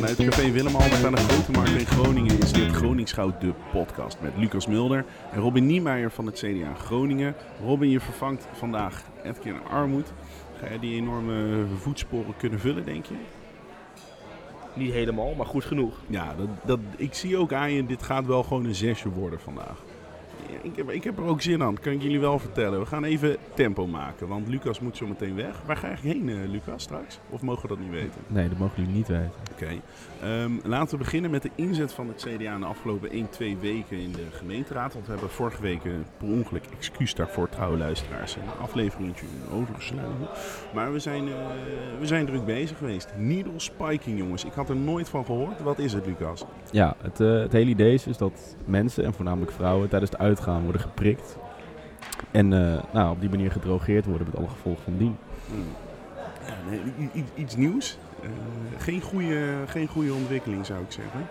Vanuit Café Willem-Albert aan de Grote Markt in Groningen is dit Groningsgoud de podcast met Lucas Mulder en Robin Niemeijer van het CDA Groningen. Robin, je vervangt vandaag Edken Armoed. Ga je die enorme voetsporen kunnen vullen, denk je? Niet helemaal, maar goed genoeg. Ja, ik zie ook aan je, dit gaat wel gewoon een zesje worden vandaag. Ja, ik heb er ook zin aan, dat kan ik jullie wel vertellen. We gaan even tempo maken, want Lucas moet zo meteen weg. Waar ga je heen, Lucas, straks? Of mogen we dat niet weten? Nee, dat mogen jullie niet weten. Oké. Laten we beginnen met de inzet van het CDA in de afgelopen 1-2 weken in de gemeenteraad. Want we hebben vorige week per ongeluk, excuus daarvoor trouwe luisteraars, een afleveringetje overgeslagen. Maar we zijn druk bezig geweest. Needle spiking, jongens. Ik had er nooit van gehoord. Wat is het, Lucas? Ja, het hele idee is dat mensen, en voornamelijk vrouwen, tijdens de uitgaan worden geprikt en op die manier gedrogeerd worden met alle gevolgen van dien. Ja, iets nieuws. Geen goede ontwikkeling, zou ik zeggen.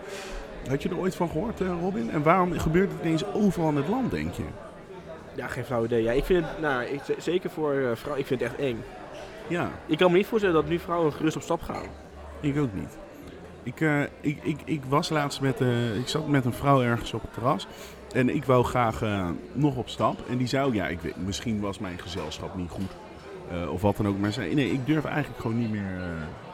Had je er ooit van gehoord, Robin? En waarom gebeurt het ineens overal in het land, denk je? Ja, geen flauw idee. Ja, ik vind het, zeker voor vrouwen, ik vind het echt eng. Ja. Ik kan me niet voorstellen dat nu vrouwen gerust op stap gaan. Ik ook niet. Ik was laatst ik zat met een vrouw ergens op het terras. En ik wou graag nog op stap. En die zou, misschien was mijn gezelschap niet goed. Of wat dan ook. Maar zei, nee, ik durf eigenlijk gewoon niet meer.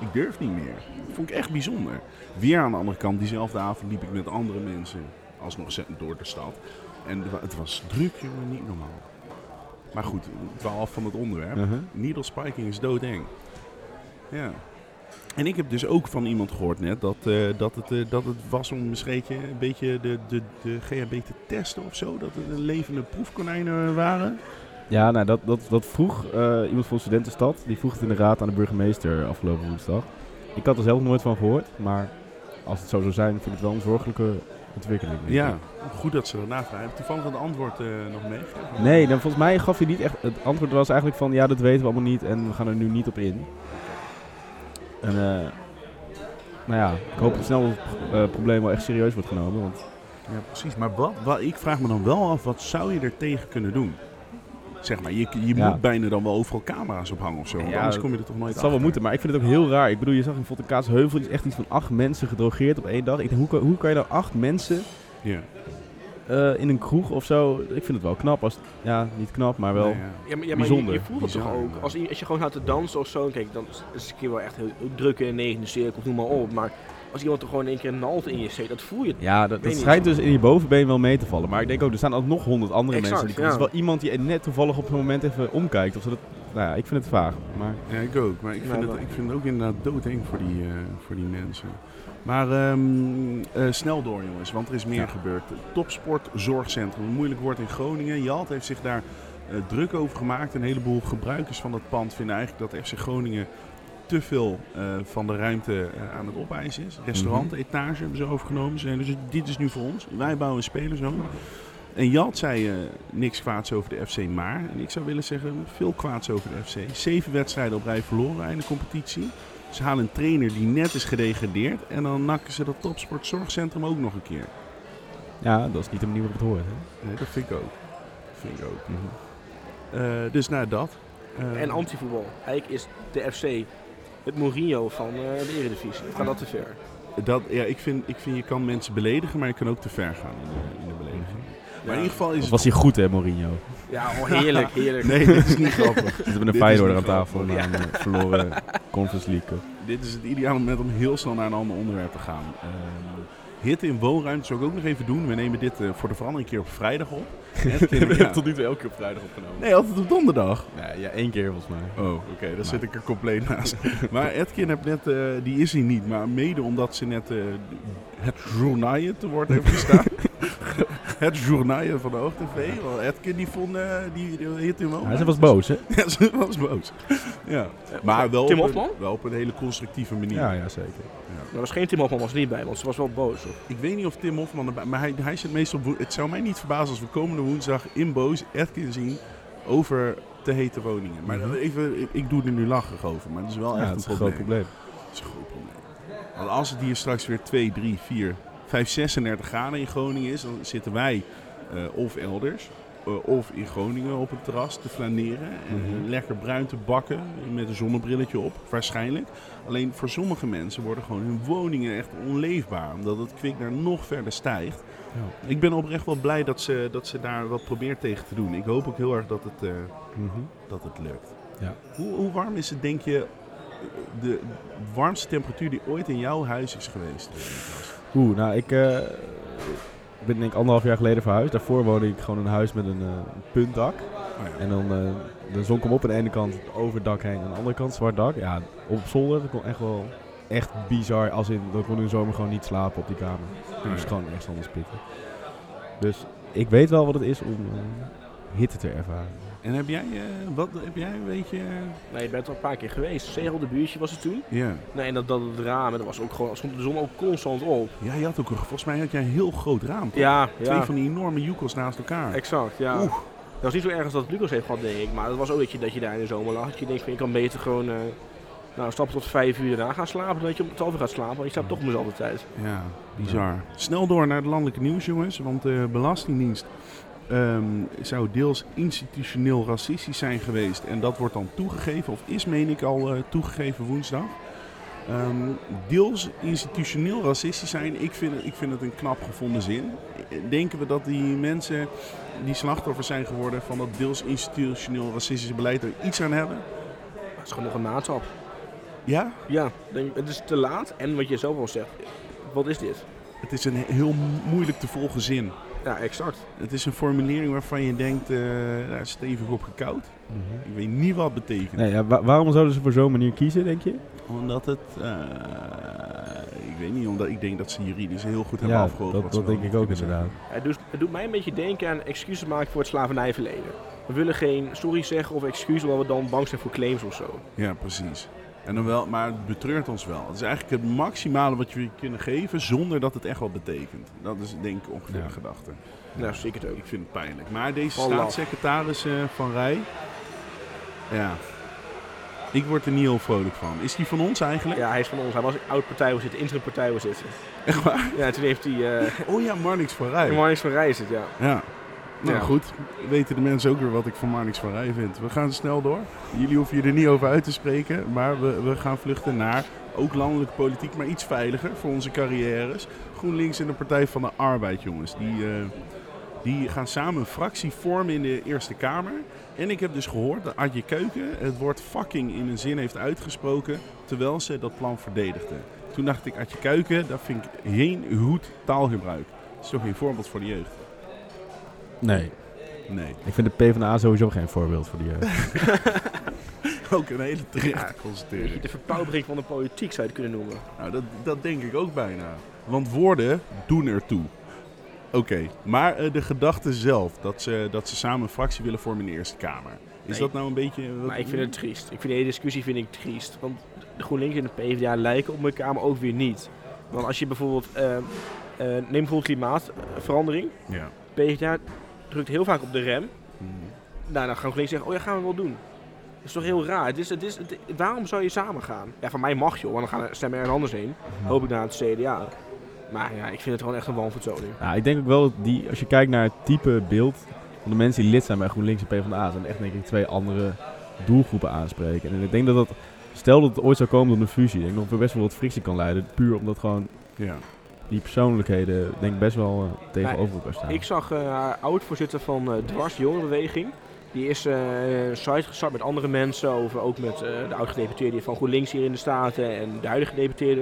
Ik durf niet meer. Dat vond ik echt bijzonder. Weer aan de andere kant, diezelfde avond liep ik met andere mensen. Alsnog door de stad. En het was druk, jongen, niet normaal. Maar goed, het was af van het onderwerp. Uh-huh. Needle spiking is doodeng. Ja. En ik heb dus ook van iemand gehoord net dat het was om een beetje de GHB te testen of zo. Dat het levende proefkonijnen waren. Ja, nou, dat vroeg iemand van Studentenstad. Die vroeg het in de raad aan de burgemeester afgelopen woensdag. Ik had er zelf nooit van gehoord. Maar als het zo zou zijn, vind ik het wel een zorgelijke ontwikkeling. Ja, goed dat ze erna vragen. Heb je toevallig het antwoord nog meegegeven? Nee, dan volgens mij gaf je niet echt... Het antwoord was eigenlijk van, ja, dat weten we allemaal niet en we gaan er nu niet op in. En ik hoop dat snel het probleem wel echt serieus wordt genomen. Want... Ja, precies. Maar ik vraag me dan wel af, wat zou je er tegen kunnen doen? Zeg maar, je moet bijna dan wel overal camera's ophangen of zo. Want anders kom je er toch nooit achter. Dat zal wel moeten, maar ik vind het ook heel raar. Ik bedoel, je zag bijvoorbeeld in Kaatsheuvel is echt iets van 8 mensen gedrogeerd op één dag. Ik denk, hoe kan je dan 8 mensen in een kroeg of zo? Ik vind het wel knap. Niet knap, maar wel maar bijzonder. Je voelt het toch ook. Ja. Als je gewoon gaat te dansen of zo, kijk, dan is het een keer wel echt heel druk in de negende cirkel, noem maar op. Maar als iemand er gewoon een keer een naald in je zet, dat voel je. Ja, dat schijnt dus in je bovenbeen wel mee te vallen. Maar ik denk ook, er staan ook nog 100 andere mensen. Er is wel iemand die net toevallig op het moment even omkijkt. Of dat, ik vind het vaag. Maar... Ja, ik ook. Maar ik vind het ook inderdaad doodeng voor die mensen. Maar snel door, jongens, want er is meer gebeurd. Topsportzorgcentrum, een moeilijk woord in Groningen. Jalt heeft zich daar druk over gemaakt. Een heleboel gebruikers van dat pand vinden eigenlijk dat FC Groningen te veel van de ruimte aan het opeisen is. Restaurantetage hebben ze overgenomen. Dus dit is nu voor ons. Wij bouwen een spelerzoon. En Jalt zei niks kwaads over de FC, maar... En ik zou willen zeggen, veel kwaads over de FC. 7 wedstrijden op rij verloren in de competitie. Ze halen een trainer die net is gedegradeerd. En dan nakken ze dat topsportzorgcentrum ook nog een keer. Ja, dat is niet de manier waarop het hoort. Hè? Nee, dat vind ik ook. Dus naar dat. En antivoetbal. Eigenlijk is de FC het Mourinho van de Eredivisie. Gaat dat te ver? Ik vind je kan mensen beledigen, maar je kan ook te ver gaan in de belediging. Maar in ieder geval is... Of was hij goed, hè, Mourinho? Ja, heerlijk. Nee, dit is niet grappig. We hebben een Feyenoord aan tafel na een verloren Conference League. Dit is het ideale moment om heel snel naar een ander onderwerp te gaan. Hitte in woonruimte zou ik ook nog even doen. We nemen dit voor de verandering een keer op vrijdag op. We hebben tot nu toe elke keer op vrijdag opgenomen. Nee, altijd op donderdag. Ja, 1 keer volgens mij. Oh, oké, dan zit ik er compleet naast. Maar Edken heb net, die is hier niet, maar mede omdat ze net het Journaille te woord heeft gestaan. Het Journaille van de Hoogtevee. Want Edken die vond die hit in woonruimte. Ja, ze was boos, hè? Ja, ze was boos. Ja. Maar wel Tim Hofman? Wel op een hele constructieve manier. Ja, zeker. Ja. Er was geen Tim Hofman, was er niet bij, want ze was wel boos. Hoor. Ik weet niet of Tim Hofman erbij, maar hij zit meestal... Het zou mij niet verbazen als we komende woensdag in Boos Edken zien over te hete woningen. Maar ik doe er nu lachig over, maar het is wel echt een groot probleem. Het is een groot probleem. Want als het hier straks weer 2, 3, 4, 5, 36 graden in Groningen is, dan zitten wij of elders of in Groningen op het terras te flaneren. En lekker bruin te bakken met een zonnebrilletje op, waarschijnlijk. Alleen voor sommige mensen worden gewoon hun woningen echt onleefbaar. Omdat het kwik daar nog verder stijgt. Ja. Ik ben oprecht wel blij dat ze daar wat probeert tegen te doen. Ik hoop ook heel erg dat het lukt. Ja. Hoe warm is het, denk je, de warmste temperatuur die ooit in jouw huis is geweest? Ik ben denk ik 1,5 jaar geleden verhuisd. Daarvoor woonde ik gewoon in een huis met een puntdak. Oh ja. En dan de zon kwam op aan de ene kant over het dak heen. Aan de andere kant zwart dak. Ja, op zolder. Dat kon echt bizar. Als in, dat kon in de zomer gewoon niet slapen op die kamer. Oh ja. Dus gewoon echt anders pitten. Dus ik weet wel wat het is om hitte te ervaren. En heb jij een beetje... Nee, je bent al een paar keer geweest. Zeeholderbuurtje was het toen. Ja. Yeah. Nee, en dat het raam, dat was ook gewoon, stond de zon ook constant op. Ja, je had ook, volgens mij had jij een heel groot raam. Toch? Ja, ja. 2 van die enorme joekels naast elkaar. Exact, ja. Oeh. Dat was niet zo erg als dat het Lucas heeft gehad, denk ik. Maar dat was ook dat je daar in de zomer lag. Dat je denkt van, je kan beter gewoon... Nou, stap tot 5 uur daarna gaan slapen, dat je om 12 uur gaat slapen. Want je slaapt toch maar altijd tijd. Ja, bizar. Ja. Snel door naar het landelijke nieuws, jongens. Want de Belastingdienst... zou deels institutioneel racistisch zijn geweest. En dat wordt dan toegegeven, of is, meen ik, al toegegeven woensdag. Deels institutioneel racistisch zijn, ik vind het een knap gevonden zin. Denken we dat die mensen die slachtoffers zijn geworden van dat deels institutioneel racistische beleid er iets aan hebben? Dat is gewoon nog een maatstap. Ja? Ja, het is te laat. En wat je zelf al zegt, wat is dit? Het is een heel moeilijk te volgen zin. Ja, exact. Het is een formulering waarvan je denkt, daar is stevig op gekauwd. Mm-hmm. Ik weet niet wat het betekent. Nee, ja, waarom zouden ze voor zo'n manier kiezen, denk je? Omdat het, ik weet niet, omdat ik denk dat ze juridisch heel goed hebben afgehoord. Dat denk ik ook inderdaad. Het doet mij een beetje denken aan excuses maken voor het slavernijverleden. We willen geen sorry zeggen of excuses, omdat we dan bang zijn voor claims of zo. Ja, precies. En dan wel, maar het betreurt ons wel. Het is eigenlijk het maximale wat jullie kunnen geven zonder dat het echt wat betekent. Dat is denk ik ongeveer de gedachte. Nou, zeker ook. Ik vind het pijnlijk. Maar deze staatssecretaris Van Rij, ja, ik word er niet heel vrolijk van. Is die van ons eigenlijk? Ja, hij is van ons. Hij was oud-partijvoorzitter, interim-partijvoorzitter. Echt waar? Ja, toen heeft hij... Oh ja, Marnix van Rij. Marnix van Rij is het, ja. Ja. Nou goed, weten de mensen ook weer wat ik van Marnix van Rij vind. We gaan snel door. Jullie hoeven je er niet over uit te spreken. Maar we gaan vluchten naar ook landelijke politiek, maar iets veiliger voor onze carrières. GroenLinks en de Partij van de Arbeid, jongens. Die gaan samen een fractie vormen in de Eerste Kamer. En ik heb dus gehoord dat Attje Kuiken het woord fucking in een zin heeft uitgesproken, terwijl ze dat plan verdedigde. Toen dacht ik, Attje Kuiken, dat vind ik geen goed taalgebruik. Dat is toch geen voorbeeld voor de jeugd? Nee. Ik vind de PvdA sowieso geen voorbeeld voor die ook een hele terechte constatering. Ja, de verpaupering van de politiek zou je het kunnen noemen. Nou, dat denk ik ook bijna. Want woorden doen ertoe. Oké, maar de gedachte zelf, dat ze samen een fractie willen vormen in de Eerste Kamer. Is dat nou een beetje... Maar ik vind het triest. Ik vind de hele discussie triest. Want de GroenLinks en de PvdA lijken op elkaar, maar ook weer niet. Want als je bijvoorbeeld... neem bijvoorbeeld klimaatverandering. Ja. PvdA drukt heel vaak op de rem. Nou, dan gaan GroenLinks zeggen, gaan we wel doen. Dat is toch heel raar. Waarom zou je samen gaan? Ja, van mij mag je, want dan gaan stemmen ergens anders heen. Ja. Hoop ik naar het CDA. Maar ja, ik vind het gewoon echt een wanvertoning. Ja, ik denk ook wel, als je kijkt naar het type beeld van de mensen die lid zijn bij GroenLinks en PvdA, zijn echt denk ik 2 andere doelgroepen aanspreken. En ik denk dat stel dat het ooit zou komen tot een fusie, denk ik dat het best wel wat frictie kan leiden. Puur omdat gewoon... Ja. Die persoonlijkheden denk ik best wel tegenover elkaar staan. Ik zag oud-voorzitter van Dwars, Jongerenbeweging. Die is een site gestart met andere mensen, over, ook met de oud-gedeputeerde van GroenLinks hier in de Staten en de huidige gedeputeerde.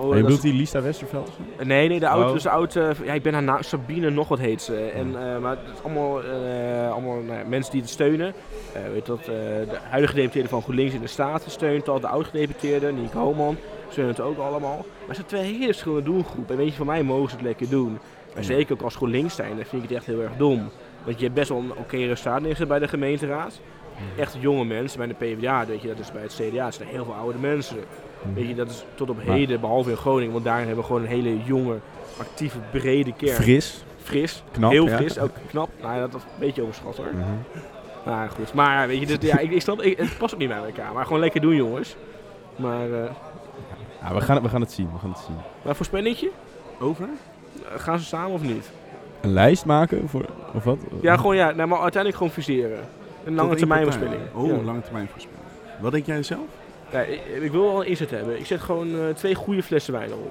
Je bedoelt die Lisa Westerveld? Nee, de oude. Dus de oude ik ben haar naam, Sabine nog wat heet ze. En, maar het is allemaal mensen die het steunen. De huidige gedeputeerde van GroenLinks in de Staten steunt al. De oud-gedeputeerde, Nico Holman, steunen het ook allemaal. Maar het zijn 2 hele verschillende doelgroepen. En weet je, van mij mogen ze het lekker doen. Maar zeker ook als GroenLinks zijn, dan vind ik het echt heel erg dom. Want je hebt best wel een oké resultaat bij de gemeenteraad. Echt jonge mensen bij de PvdA, weet je, dat is bij het CDA, het zijn heel veel oude mensen. Weet je, dat is tot op heden, behalve in Groningen, want daarin hebben we gewoon een hele jonge, actieve, brede kern. Fris. Knap, heel fris, ook knap. Nou, dat is een beetje overschat hoor. Mm-hmm. Maar goed, maar weet je, ik snap, het past ook niet bij elkaar. Maar gewoon lekker doen, jongens. Maar ja, we gaan het zien. Maar voorspellingje? Over? Gaan ze samen of niet? Een lijst maken voor Of wat? Ja, gewoon, ja, nou, maar uiteindelijk gewoon fuseren. Een lange termijn voorspelling. Oh, ja. Een lange termijn voorspelling. Wat denk jij zelf? Ja, ik wil wel een inzet hebben. Ik zet gewoon 2 goede flessen wijn erop.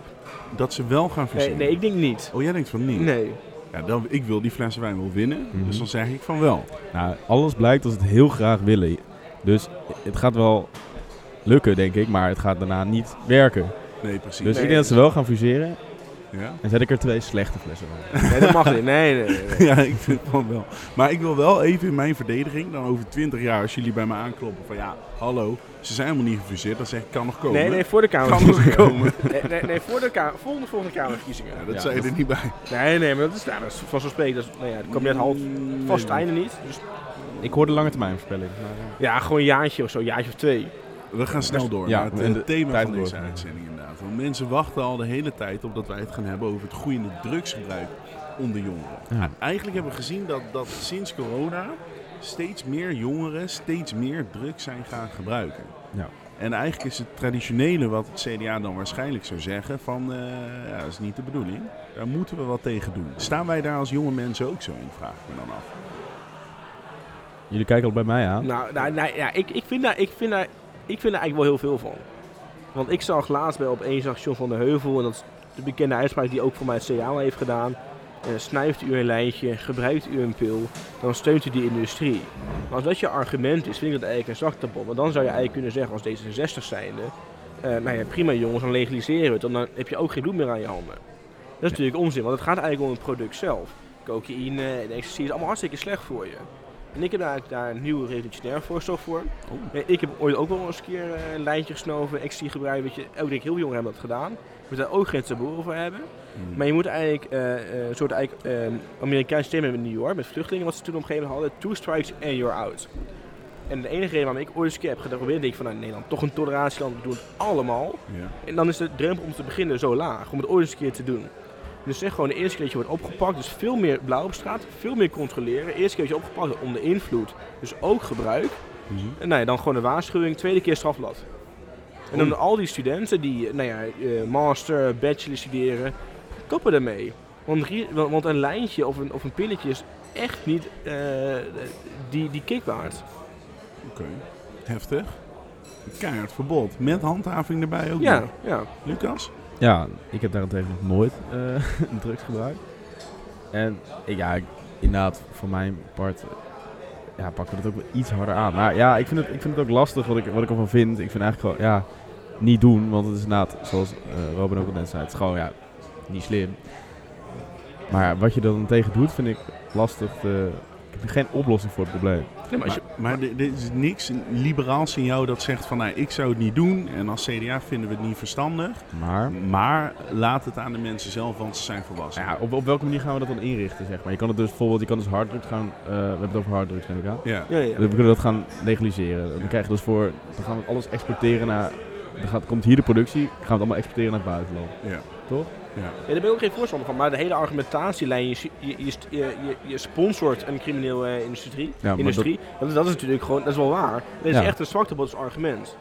Dat ze wel gaan fuseren? Nee, ik denk niet. Oh, jij denkt van niet? Nee. Ja, dan, ik wil die flessen wijn wel winnen, mm-hmm. Dus dan zeg ik van wel. Nou, alles blijkt als het heel graag willen. Dus het gaat wel lukken, denk ik, maar het gaat daarna niet werken. Nee, precies. Dus ik denk dat ze wel gaan fuseren. Ja? En zet ik er 2 slechte flessen van. Nee, dat mag niet. Nee. Ja, ik vind het gewoon wel. Maar ik wil wel even in mijn verdediging, dan over 20 jaar als jullie bij me aankloppen van ja, hallo, ze zijn helemaal niet gefuseerd, dan zeg ik kan nog komen. Nee, voor de Kamer. Kan nog komen. Nee, voor de volgende Kamerverkiezingen. Ja, dat zei je er niet bij. Nee, maar dat is, nou, dat is vanzelfsprekend. Dat is, nou ja, het kabinet haalt vast het einde niet. Dus... Ik hoor de lange termijn voorspelling. Ja, gewoon een jaartje of zo, een jaartje of 2. We gaan snel door naar het thema van deze uitzending inderdaad. Want mensen wachten al de hele tijd op dat wij het gaan hebben over het groeiende drugsgebruik onder jongeren. Ja. Eigenlijk hebben we gezien dat sinds corona steeds meer jongeren steeds meer drugs zijn gaan gebruiken. Ja. En eigenlijk is het traditionele wat het CDA dan waarschijnlijk zou zeggen van ja, dat is niet de bedoeling. Daar moeten we wat tegen doen. Staan wij daar als jonge mensen ook zo in, vraag ik me dan af. Jullie kijken al bij mij aan. Ik vind er eigenlijk wel heel veel van. Want ik zag laatst bij Opeen zag John van der Heuvel, en dat is de bekende uitspraak die ook voor mij het CDA heeft gedaan. Snuift u een lijntje, gebruikt u een pil, dan steunt u die industrie. Maar als dat je argument is, vind ik dat eigenlijk een zachte bom. Want dan zou je eigenlijk kunnen zeggen als D66 zijnde, nou ja, prima jongens, dan legaliseren we het. Dan heb je ook geen bloed meer aan je handen. Dat is natuurlijk onzin, want het gaat eigenlijk om het product zelf. Cocaïne en ecstasy is allemaal hartstikke slecht voor je. En ik heb daar een nieuw revolutionair voorstel voor. Oh. Ik heb ooit ook wel eens een keer een lijntje gesnoven, ecstasy gebruikt. Weet je, ook denk ik heel jong hebben dat gedaan. Je moet daar ook geen taboe over hebben. Mm. Maar je moet eigenlijk een soort Amerikaans systeem hebben in New York met vluchtelingen, wat ze toen op een gegeven moment hadden. 2 strikes and you're out. En de enige reden waarom ik ooit eens een keer heb geprobeerd, denk ik van nou, Nederland toch een tolerantieland, we doen het allemaal. Yeah. En dan is de drempel om te beginnen zo laag, om het ooit eens een keer te doen. Dus zeg gewoon, de eerste keer dat je wordt opgepakt, dus veel meer blauw op straat, veel meer controleren. De eerste keer dat je opgepakt wordt onder invloed, dus ook gebruik. Mm-hmm. En nou ja, dan gewoon een waarschuwing, 2e keer strafblad. En dan al die studenten die nou ja, master, bachelor studeren, kappen daarmee. Want een lijntje of een pilletje is echt niet die kick waard. Oké. Heftig. Keihard verbod. Met handhaving erbij ook. Ja. Lucas? Ja, ik heb daarentegen nog nooit drugs gebruikt. En ja, inderdaad, voor mijn part ja, pakken we dat ook wel iets harder aan. Maar ja, ik vind het ook lastig wat ik ervan vind. Ik vind eigenlijk gewoon, ja, niet doen. Want het is inderdaad, zoals Robin ook al net zei, het is gewoon, ja, niet slim. Maar wat je dan tegen doet, vind ik lastig. Ik heb geen oplossing voor het probleem. Nee, maar er is niks liberaals in jou dat zegt van nou, ik zou het niet doen en als CDA vinden we het niet verstandig. Maar laat het aan de mensen zelf, want ze zijn volwassen. Ja, op welke manier gaan we dat dan inrichten? Zeg maar? Je kan het dus bijvoorbeeld, je kan dus harddrugs gaan, we hebben het over harddrugs denk ik aan. Ja. We kunnen dat gaan legaliseren. Dan krijg je dus voor, dan gaan we alles exporteren naar, komt hier de productie, dan gaan we het allemaal exporteren naar het buitenland. Ja. Toch? Ja, daar ben ik ook geen voorstander van, maar de hele argumentatielijn, je sponsort een criminele industrie, ja, dat is natuurlijk gewoon, dat is wel waar. Dat is echt een zwaktebots argument.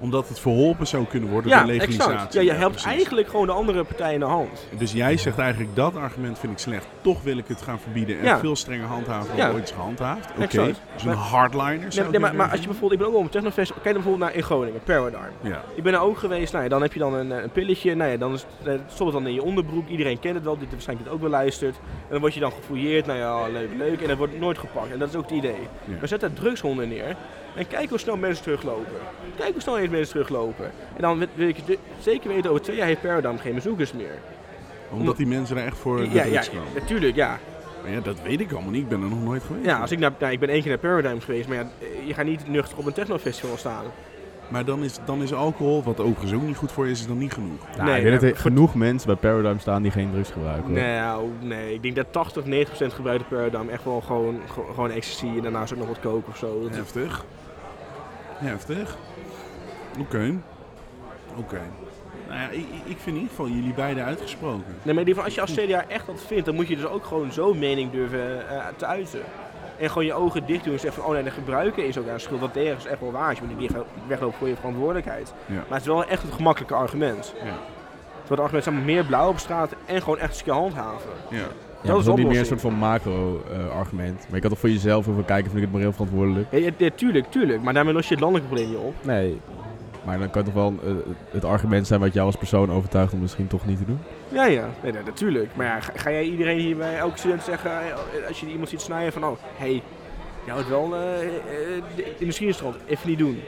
Omdat het verholpen zou kunnen worden door legalisatie. Exact. Ja, je helpt eigenlijk gewoon de andere partij in de hand. Dus jij zegt eigenlijk, dat argument vind ik slecht, toch wil ik het gaan verbieden en veel strenger handhaven dan ooit is gehandhaafd. Oké, dus een hardliner zou maar als je bijvoorbeeld, ik ben ook wel op een technofest, kijk dan bijvoorbeeld naar in Groningen, Paradigm. Ja. Ik ben er ook geweest, nou ja, dan heb je dan een pilletje, nou ja, dan stopt het dan in je onderbroek, iedereen kent het wel, dit waarschijnlijk ook beluisterd. En dan word je dan gefouilleerd, nou ja, leuk, en dat wordt nooit gepakt. En dat is ook het idee. Ja. Maar zet daar drugshonden neer. En kijk hoe snel mensen teruglopen. En dan wil ik zeker weten, over 2 jaar heeft Paradigm geen bezoekers meer. Omdat die mensen er echt voor de drugs komen. Ja, natuurlijk, ja. Maar ja, dat weet ik allemaal niet. Ik ben er nog nooit geweest. Ja, ik ben 1 keer naar Paradigm geweest. Maar ja, je gaat niet nuchter op een technofestival staan. Maar dan is alcohol, wat overigens ook niet goed voor je is, dan niet genoeg. Nou, nee, ik denk dat genoeg mensen bij Paradigm staan die geen drugs gebruiken. Nee, ik denk dat 80-90% gebruikt Paradigm echt wel gewoon ecstasy en daarnaast ook nog wat coke of zo. Dat Heftig. Oké. Nou ja, ik vind in ieder geval jullie beiden uitgesproken. Nee, maar in ieder geval, als je als CDA echt dat vindt, dan moet je dus ook gewoon zo'n mening durven te uiten. En gewoon je ogen dicht doen en zeggen van, oh nee, de gebruiker is ook aan schuld. Dat is echt wel waar, als je niet wegloopt voor je verantwoordelijkheid. Ja. Maar het is wel echt het gemakkelijke argument. Ja. Terwijl het argument zijn meer blauw op straat en gewoon echt eens een keer handhaven. Ja. Ja, dat is niet meer een soort van macro-argument. Maar je kan toch voor jezelf even kijken, vind ik het moreel verantwoordelijk? Ja, ja, tuurlijk. Maar daarmee los je het landelijke probleem niet op. Nee. Maar dan kan het toch wel het argument zijn wat jou als persoon overtuigt om misschien toch niet te doen? Ja. Nee, natuurlijk. Maar ja, ga jij iedereen hier bij elke student zeggen, als je iemand ziet snijden van, oh, hey, jij houdt wel in de schierenstrand, even niet doen.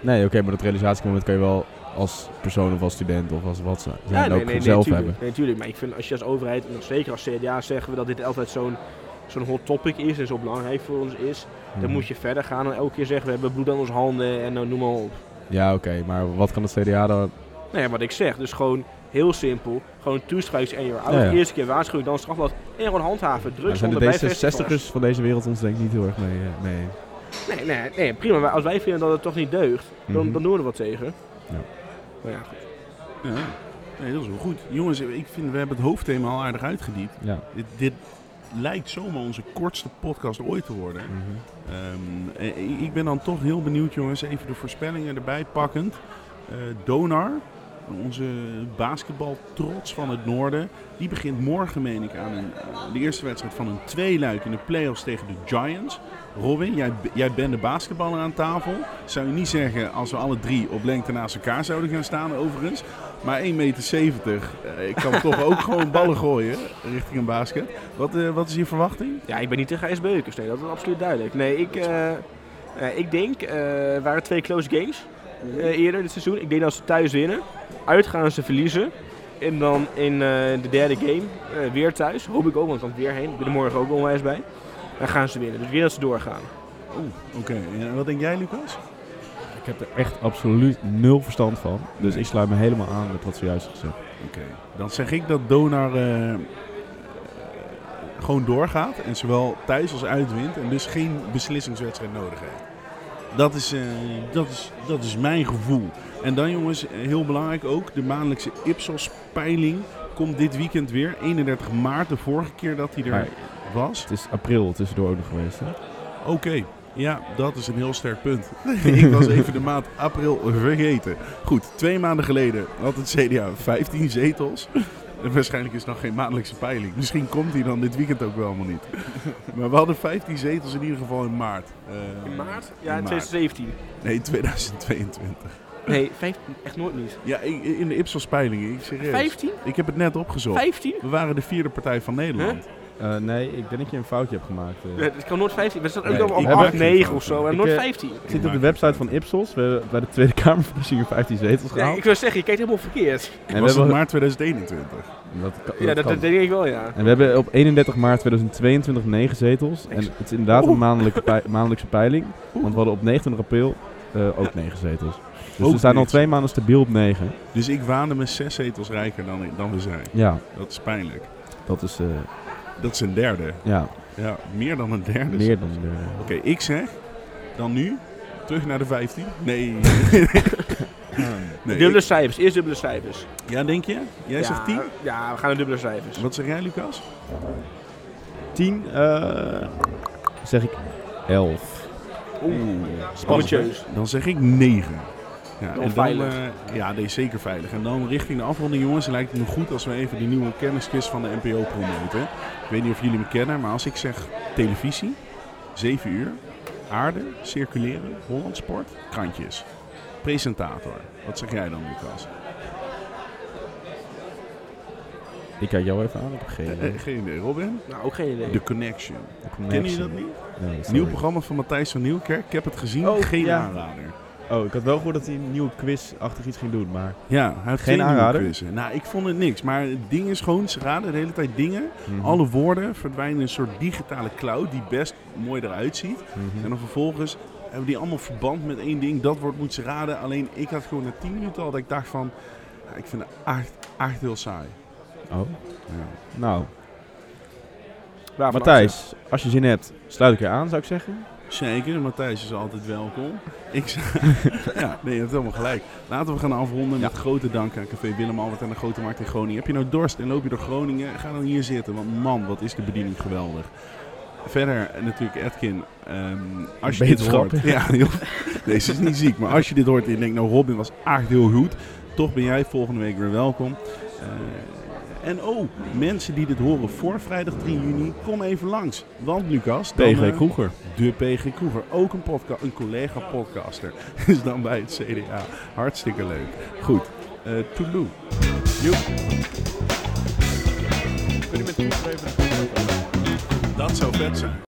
Nee, oké, maar dat realisatiemoment kan je wel als persoon of als student of als wat ze zelf hebben. Nee, natuurlijk. Maar ik vind, als je als overheid, en zeker als CDA zeggen we dat dit altijd zo'n hot topic is en zo belangrijk voor ons is, dan moet je verder gaan en elke keer zeggen, we hebben bloed aan onze handen en nou, noem maar op. Ja, oké, maar wat kan het CDA dan? Nee, wat ik zeg, dus gewoon heel simpel. Gewoon toeschrijven en je ouders. Ja. Eerste keer waarschuwing, dan strafblad en gewoon handhaven. Drugs zijn de D66'ers van deze wereld ons denk ik niet heel erg mee. Nee, prima. Maar als wij vinden dat het toch niet deugt, dan doen we er wat tegen. Ja. Maar ja, goed. Ja. Nee, dat is wel goed. Jongens, ik vind, we hebben het hoofdthema al aardig uitgediept. Ja. Dit lijkt zomaar onze kortste podcast ooit te worden. Mm-hmm. Ik ben dan toch heel benieuwd, jongens, even de voorspellingen erbij pakkend. Donar, onze basketbaltrots van het noorden, die begint morgen, meen ik, aan de eerste wedstrijd van een tweeluik in de play-offs tegen de Giants. Robin, jij bent de basketballer aan tafel. Zou je niet zeggen als we alle drie op lengte naast elkaar zouden gaan staan overigens. Maar 1,70 meter, ik kan toch ook gewoon ballen gooien richting een basket. Wat is je verwachting? Ja, ik ben niet tegen SB Heukens, nee, dat is absoluut duidelijk. Nee, ik denk, waren twee close games eerder dit seizoen. Ik denk dat ze thuis winnen, uit gaan ze verliezen. En dan in de derde game weer thuis, hoop ik ook, want dan weer heen. Ik ben er morgen ook onwijs bij. Dan gaan ze winnen, dus weer dat ze doorgaan. Oké. En wat denk jij, Lucas? Ik heb er echt absoluut nul verstand van. Dus ik sluit me helemaal aan met wat zojuist gezegd. Oké. Dan zeg ik dat Donar gewoon doorgaat en zowel thuis als uitwint en dus geen beslissingswedstrijd nodig heeft. Dat is mijn gevoel. En dan, jongens, heel belangrijk ook, de maandelijkse Ipsos-peiling komt dit weekend weer. 31 maart, de vorige keer dat hij er was. Het is april tussendoor geweest, hè? Oké. Ja, dat is een heel sterk punt. Ik was even de maand april vergeten. Goed, 2 maanden geleden had het CDA 15 zetels. En waarschijnlijk is het nog geen maandelijkse peiling. Misschien komt die dan dit weekend ook wel allemaal niet. Maar we hadden 15 zetels in ieder geval in maart. In maart? Ja, in 2017. Nee, 2022. Nee, 15, echt nooit niet. Ja, in de Ipsos-peilingen. 15? Ik heb het net opgezocht. 15? We waren de 4e partij van Nederland. Huh? Nee, ik denk dat je een foutje hebt gemaakt. Het kan nooit 15. We staan ook nog op 8, 9 of zo. En nooit 15. Ik zit op de website van Ipsos. We hebben bij de Tweede Kamerverkiezingen 15 zetels gehaald. Ja, ik wil zeggen, je kijkt helemaal verkeerd. En was het maart 2021? Dat denk ik wel, ja. En we hebben op 31 maart 2022 9 zetels. En het is inderdaad een maandelijkse peiling. Want we hadden op 29 april ook 9 zetels. Dus we zijn al 2 maanden stabiel op 9. Dus ik waande me 6 zetels rijker dan we zijn. Ja. Dat is pijnlijk. Dat is een derde. Ja. Meer dan een derde. Oké, ik zeg dan nu terug naar de 15. Nee. Nee. Dubbele cijfers. Eerst dubbele cijfers. Ja, denk je? Jij zegt 10? Ja, we gaan naar dubbele cijfers. Wat zeg jij, Lucas? 10. Zeg ik 11. Spannend. Dan zeg ik 9. Ja, en dan, dat is zeker veilig. En dan richting de afronding, jongens, lijkt het me goed als we even die nieuwe kennisquiz van de NPO promoten. Ik weet niet of jullie me kennen, maar als ik zeg televisie, 7 uur, aarde, circuleren, Holland Sport, krantjes. Presentator. Wat zeg jij dan, Lucas? Ik kijk jou even aan, ik heb geen idee. Geen idee. Robin? Nou, ook geen idee. The Connection. Ken je dat niet? Nee, nieuw programma van Matthijs van Nieuwkerk. Ik heb het gezien, aanrader. Oh, ik had wel gehoord dat hij een nieuwe quiz-achtig iets ging doen, maar... Ja, hij heeft geen aanrader. Quizzen. Nou, ik vond het niks. Maar het ding is gewoon, ze raden de hele tijd dingen. Mm-hmm. Alle woorden verdwijnen in een soort digitale cloud die best mooi eruit ziet. Mm-hmm. En dan vervolgens hebben die allemaal verband met één ding. Dat woord moet ze raden. Alleen ik had gewoon na 10 minuten al dat ik dacht van... Nou, ik vind het echt heel saai. Oh. Ja. Nou. Matthijs, als je zin hebt, sluit ik je aan, zou ik zeggen. Zeker, Matthijs is altijd welkom. Je hebt helemaal gelijk. Laten we gaan afronden met grote dank aan Café Willem-Albert en de Grote Markt in Groningen. Heb je nou dorst en loop je door Groningen? Ga dan hier zitten, want man, wat is de bediening geweldig. Verder natuurlijk Edken, als je dit hoort... Ja, deze is niet ziek, maar als je dit hoort en je denkt, nou Robin was echt heel goed. Toch ben jij volgende week weer welkom. En mensen die dit horen voor vrijdag 3 juni, kom even langs. Want Lucas... PG Kroeger. De PG Kroeger. Ook een collega-podcaster is dan bij het CDA. Hartstikke leuk. Goed. Toulou. Joep. Dat zou vet zijn.